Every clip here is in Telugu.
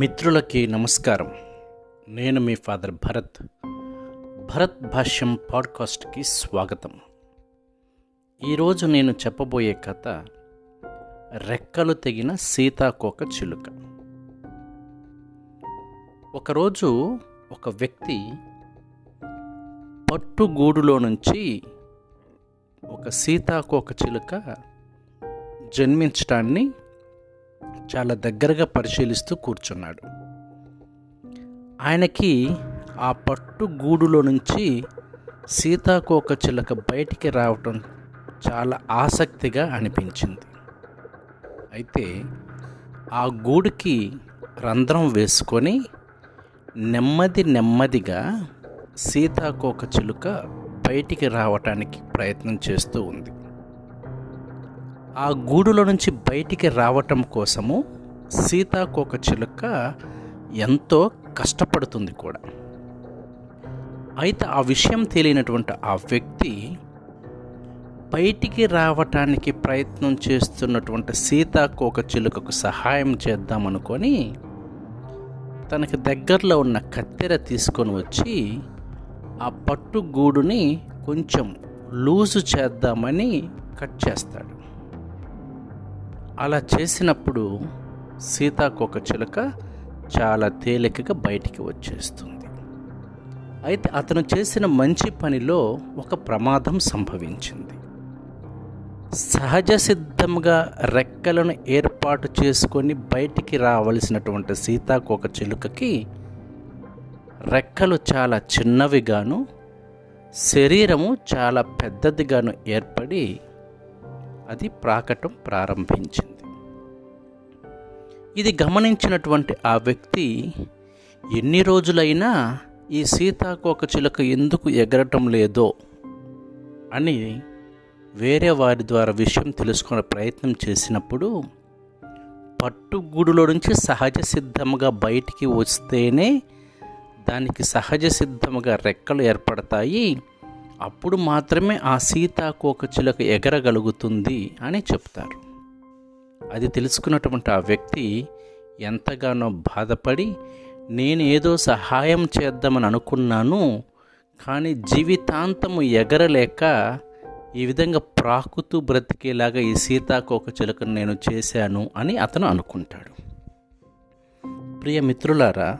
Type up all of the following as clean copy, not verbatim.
మిత్రులకి నమస్కారం. నేను మీ ఫాదర్ భరత్. భరత్ భాష్యం పాడ్కాస్ట్కి స్వాగతం. ఈరోజు నేను చెప్పబోయే కథ రెక్కలు తెగిన సీతాకోక చిలుక. ఒకరోజు ఒక వ్యక్తి పట్టుగూడులో నుంచి ఒక సీతాకోక చిలుక జన్మించటాన్ని చాలా దగ్గరగా పరిశీలిస్తూ కూర్చున్నాడు. ఆయనకి ఆ పట్టు గూడులో నుంచి సీతాకోక చిలుక బయటికి రావటం చాలా ఆసక్తిగా అనిపించింది. అయితే ఆ గూడుకి రంధ్రం వేసుకొని నెమ్మదిగా సీతాకోక చిలుక బయటికి రావటానికి ప్రయత్నం చేస్తూ ఉంది. ఆ గూడులో నుంచి బయటికి రావటం కోసము సీతాకోక చిలుక ఎంతో కష్టపడుతుంది కూడా. అయితే ఆ విషయం తెలియనటువంటి ఆ వ్యక్తి బయటికి రావటానికి ప్రయత్నం చేస్తున్నటువంటి సీతాకోక చిలుకకు సహాయం చేద్దామనుకొని తనకి దగ్గరలో ఉన్న కత్తెర తీసుకొని వచ్చి ఆ పట్టు గూడుని కొంచెం లూజు చేద్దామని కట్ చేస్తాడు. అలా చేసినప్పుడు సీతాకోక చిలుక చాలా తేలికగా బయటికి వచ్చేస్తుంది. అయితే అతను చేసిన మంచి పనిలో ఒక ప్రమాదం సంభవించింది. సహజ సిద్ధంగా రెక్కలను ఏర్పాటు చేసుకొని బయటికి రావలసినటువంటి సీతాకోక చిలుకకి రెక్కలు చాలా చిన్నవిగాను శరీరము చాలా పెద్దదిగాను ఏర్పడి అది ప్రాకటం ప్రారంభించింది. ఇది గమనించినటువంటి ఆ వ్యక్తి ఎన్ని రోజులైనా ఈ సీతాకోక చిలుక ఎందుకు ఎగరటం లేదో అని వేరే వారి ద్వారా విషయం తెలుసుకునే ప్రయత్నం చేసినప్పుడు పట్టుగూడులో నుంచి సహజ సిద్ధముగా బయటికి వస్తేనే దానికి సహజ సిద్ధముగా రెక్కలు ఏర్పడతాయి, అప్పుడు మాత్రమే ఆ సీతాకోక చిలుక ఎగరగలుగుతుంది అని చెప్తారు. అది తెలుసుకున్నటువంటి ఆ వ్యక్తి ఎంతగానో బాధపడి, నేనేదో సహాయం చేద్దామని అనుకున్నాను, కానీ జీవితాంతము ఎగరలేక ఈ విధంగా ప్రాకుతూ బ్రతికేలాగా ఈ సీతాకోక చిలుకను నేను చేశాను అని అతను అనుకుంటాడు. ప్రియ మిత్రులారా,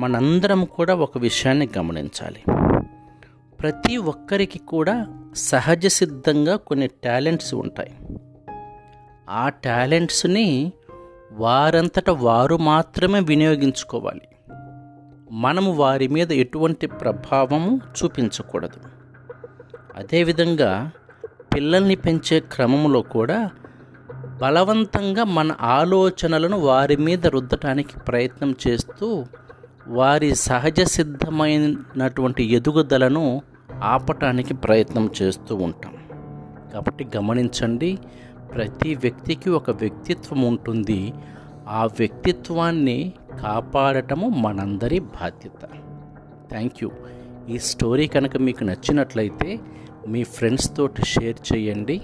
మనందరం కూడా ఒక విషయాన్ని గమనించాలి. ప్రతి ఒక్కరికి కూడా సహజ సిద్ధంగా కొన్ని టాలెంట్స్ ఉంటాయి. ఆ టాలెంట్స్ని వారంతట వారు మాత్రమే వినియోగించుకోవాలి. మనము వారి మీద ఎటువంటి ప్రభావము చూపించకూడదు. అదేవిధంగా పిల్లల్ని పెంచే క్రమంలో కూడా బలవంతంగా మన ఆలోచనలను వారి మీద రుద్దటానికి ప్రయత్నం చేస్తూ వారి సహజ సిద్ధమైనటువంటి ఎదుగుదలను ఆపటానికి ప్రయత్నం చేస్తూ ఉంటాం. కాబట్టి గమనించండి, ప్రతి వ్యక్తికి ఒక వ్యక్తిత్వం ఉంటుంది. ఆ వ్యక్తిత్వాన్ని కాపాడటము మనందరి బాధ్యత. Thank you. ఈ స్టోరీ కనుక మీకు నచ్చినట్లయితే మీ ఫ్రెండ్స్ తోటి షేర్ చేయండి.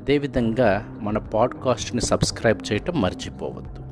అదేవిధంగా మన పాడ్కాస్ట్ని సబ్స్క్రైబ్ చేయటం మర్చిపోవద్దు.